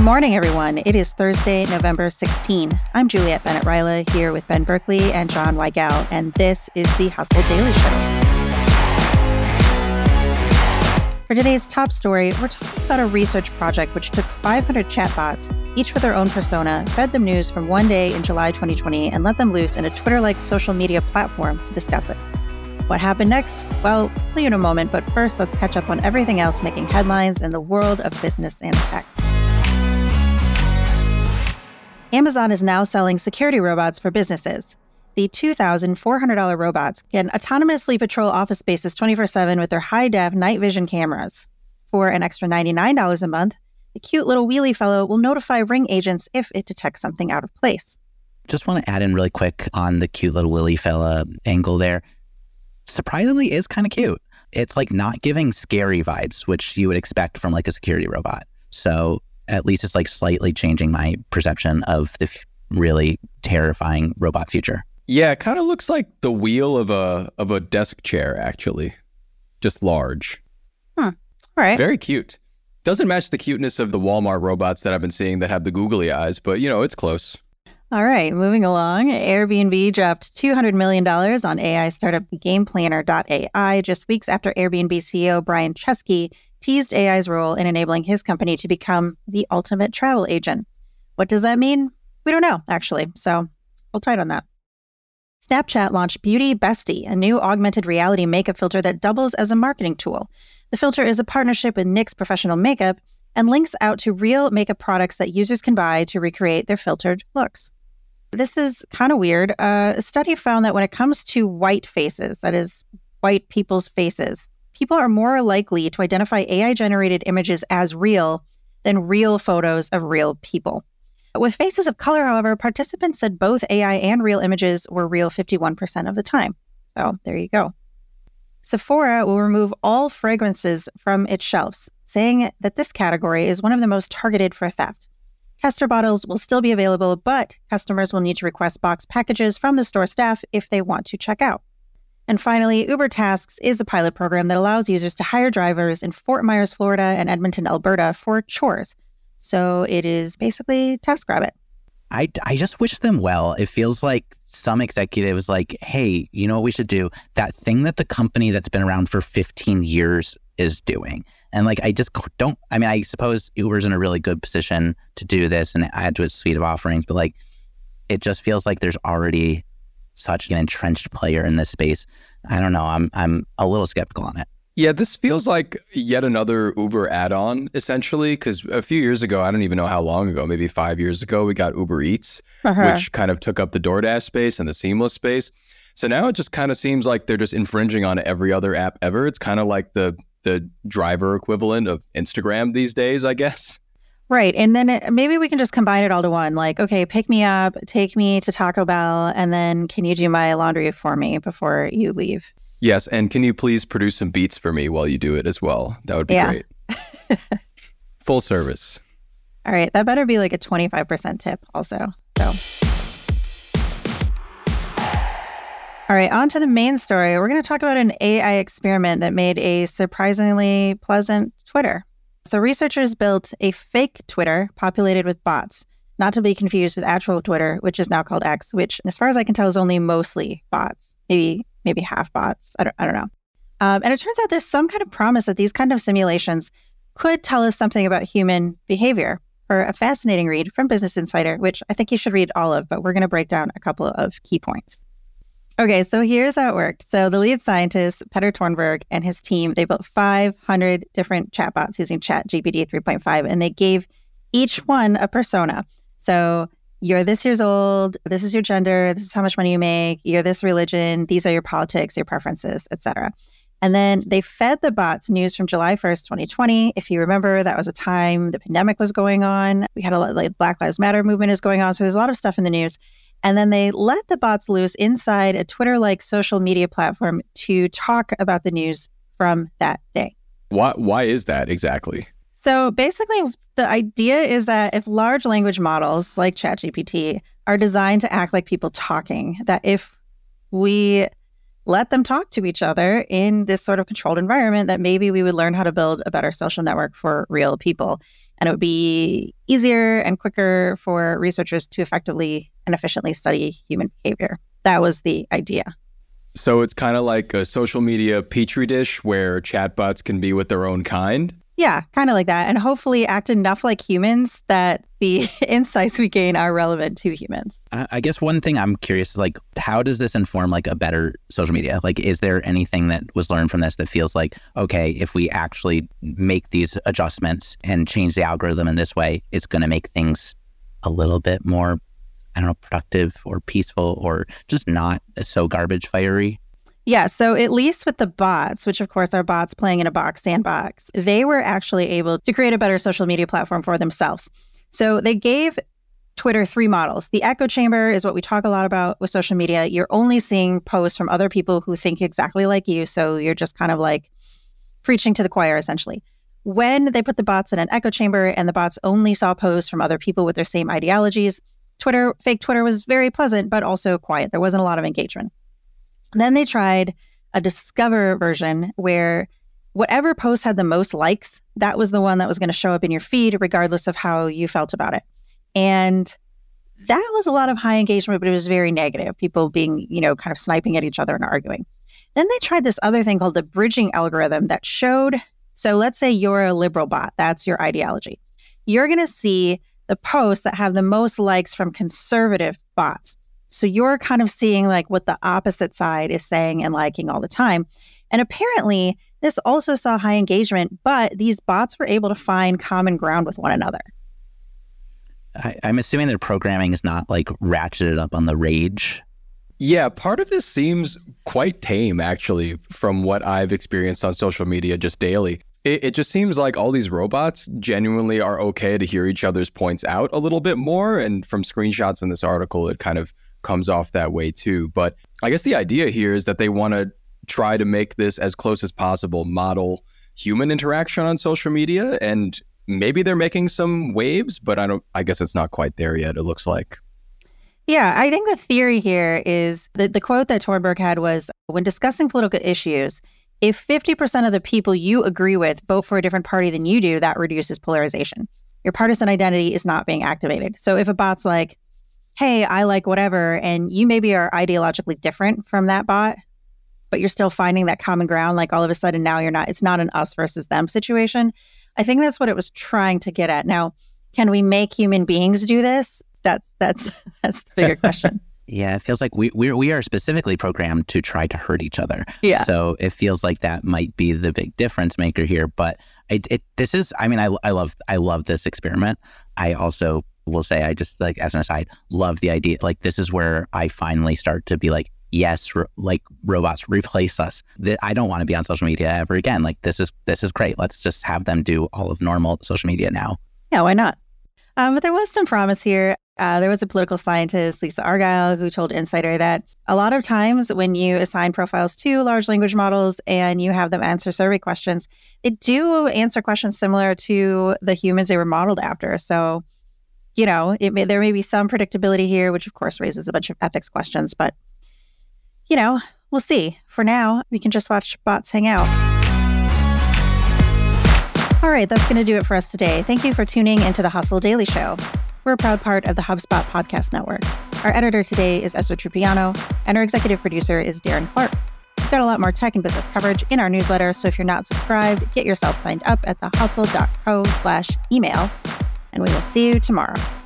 Good morning, everyone. It is Thursday, November 16. I'm Juliet Bennett Rylah here with Ben Berkley and Jon Weigell, and this is The Hustle Daily Show. For today's top story, we're talking about a research project which took 500 chatbots, each with their own persona, fed them news from one day in July 2020, and let them loose in a Twitter-like social media platform to discuss it. What happened next? Well, we'll tell you in a moment, but first, let's catch up on everything else making headlines in the world of business and tech. Amazon is now selling security robots for businesses. The $2,400 robots can autonomously patrol office spaces 24/7 with their high-def night vision cameras. For an extra $99 a month, the cute little wheelie fellow will notify Ring agents if it detects something out of place. Just want to add in really quick on the cute little wheelie fella angle there. Surprisingly, is kind of cute. It's like not giving scary vibes, which you would expect from like a security robot. So at least it's like slightly changing my perception of the really terrifying robot future. Yeah, it kind of looks like the wheel of a desk chair, actually. Just large. Huh. All right. Very cute. Doesn't match the cuteness of the Walmart robots that I've been seeing that have the googly eyes, but, you know, it's close. All right, moving along. Airbnb dropped $200 million on AI startup GamePlanner.ai just weeks after Airbnb CEO Brian Chesky teased AI's role in enabling his company to become the ultimate travel agent. What does that mean? We don't know, actually, so hold tight on that. Snapchat launched Beauty Bestie, a new augmented reality makeup filter that doubles as a marketing tool. The filter is a partnership with NYX Professional Makeup and links out to real makeup products that users can buy to recreate their filtered looks. This is kind of weird. A study found that when it comes to white faces, that is, white people's faces, people are more likely to identify AI-generated images as real than real photos of real people. With faces of color, however, participants said both AI and real images were real 51% of the time. So there you go. Sephora will remove all fragrances from its shelves, saying that this category is one of the most targeted for theft. Tester bottles will still be available, but customers will need to request box packages from the store staff if they want to check out. And finally, Uber Tasks is a pilot program that allows users to hire drivers in Fort Myers, Florida, and Edmonton, Alberta for chores. So it is basically TaskRabbit. I just wish them well. It feels like some executive was like, hey, you know what we should do? That thing that the company that's been around for 15 years is doing. And like, I just don't, I mean, I suppose Uber's in a really good position to do this and add to its suite of offerings, but like, it just feels like there's already such an entrenched player in this space. I don't know. I'm a little skeptical on it. Yeah, this feels like yet another Uber add-on, essentially, because a few years ago, I don't even know how long ago, maybe 5 years ago, we got Uber Eats, which kind of took up the DoorDash space and the Seamless space. So now it just kind of seems like they're just infringing on every other app ever. It's kind of like the driver equivalent of Instagram these days, I guess. Right. And then maybe we can just combine it all to one. Like, okay, pick me up, take me to Taco Bell, and then can you do my laundry for me before you leave? Yes, and can you please produce some beats for me while you do it as well? That would be great. Full service. All right, that better be like a 25% tip also. So, all right, on to the main story. We're going to talk about an AI experiment that made a surprisingly pleasant Twitter. So researchers built a fake Twitter populated with bots, not to be confused with actual Twitter, which is now called X, which as far as I can tell is only mostly bots, maybe half bots. I don't know. And it turns out there's some kind of promise that these kind of simulations could tell us something about human behavior, for a fascinating read from Business Insider, which I think you should read all of, but we're going to break down a couple of key points. Okay, so here's how it worked. So the lead scientist, Peter Tornberg, and his team, they built 500 different chatbots using ChatGPT 3.5, and they gave each one a persona. So you're this years old, this is your gender, this is how much money you make, you're this religion, these are your politics, your preferences, etc. And then they fed the bots news from July 1st, 2020. If you remember, that was a time the pandemic was going on. We had a lot, like Black Lives Matter movement is going on. So there's a lot of stuff in the news. And then they let the bots loose inside a Twitter-like social media platform to talk about the news from that day. Why is that exactly? So basically, the idea is that if large language models like ChatGPT are designed to act like people talking, that if we let them talk to each other in this sort of controlled environment, that maybe we would learn how to build a better social network for real people. And it would be easier and quicker for researchers to effectively and efficiently study human behavior. That was the idea. So it's kind of like a social media petri dish where chatbots can be with their own kind? Yeah, kind of like that. And hopefully act enough like humans that the insights we gain are relevant to humans. I guess one thing I'm curious is, like, how does this inform like a better social media? Like, is there anything that was learned from this that feels like, okay, if we actually make these adjustments and change the algorithm in this way, it's going to make things a little bit more, I don't know, productive or peaceful or just not so garbage fiery? Yeah. So at least with the bots, which of course are bots playing in a box, sandbox, they were actually able to create a better social media platform for themselves. So they gave Twitter three models. The echo chamber is what we talk a lot about with social media. You're only seeing posts from other people who think exactly like you. So you're just kind of like preaching to the choir, essentially. When they put the bots in an echo chamber and the bots only saw posts from other people with their same ideologies, Twitter, fake Twitter, was very pleasant, but also quiet. There wasn't a lot of engagement. Then they tried a discover version where whatever post had the most likes, that was the one that was going to show up in your feed, regardless of how you felt about it. And that was a lot of high engagement, but it was very negative. People being, you know, kind of sniping at each other and arguing. Then they tried this other thing called a bridging algorithm that showed, so let's say you're a liberal bot, that's your ideology. You're going to see the posts that have the most likes from conservative bots. So you're kind of seeing like what the opposite side is saying and liking all the time. And apparently this also saw high engagement, but these bots were able to find common ground with one another. I'm assuming their programming is not like ratcheted up on the rage. Yeah, part of this seems quite tame, actually, from what I've experienced on social media just daily. It just seems like all these robots genuinely are okay to hear each other's points out a little bit more. And from screenshots in this article, it kind of comes off that way too. But I guess the idea here is that they want to try to make this as close as possible model human interaction on social media, and maybe they're making some waves, but I guess it's not quite there yet, it looks like. Yeah, I think the theory here is that the quote that Tornberg had was, when discussing political issues, if 50% of the people you agree with vote for a different party than you do, that reduces polarization. Your partisan identity is not being activated. So if a bot's like, hey, I like whatever, and you maybe are ideologically different from that bot, but you're still finding that common ground, like all of a sudden now it's not an us versus them situation. I think that's what it was trying to get at. Now, can we make human beings do this? That's the bigger question. Yeah, it feels like we are specifically programmed to try to hurt each other. Yeah. So it feels like that might be the big difference maker here. But I love this experiment. I also will say, I just, like, as an aside, love the idea. Like, this is where I finally start to be like, yes, robots replace us. I don't want to be on social media ever again. Like, this is great. Let's just have them do all of normal social media now. Yeah, why not? But there was some promise here. There was a political scientist, Lisa Argyle, who told Insider that a lot of times when you assign profiles to large language models and you have them answer survey questions, they do answer questions similar to the humans they were modeled after. So, you know, there may be some predictability here, which of course raises a bunch of ethics questions, but, you know, we'll see. For now, we can just watch bots hang out. All right, that's going to do it for us today. Thank you for tuning into The Hustle Daily Show. We're a proud part of the HubSpot Podcast Network. Our editor today is Esso Trupiano, and our executive producer is Darren Clark. We've got a lot more tech and business coverage in our newsletter, so if you're not subscribed, get yourself signed up at thehustle.co/email. And we will see you tomorrow.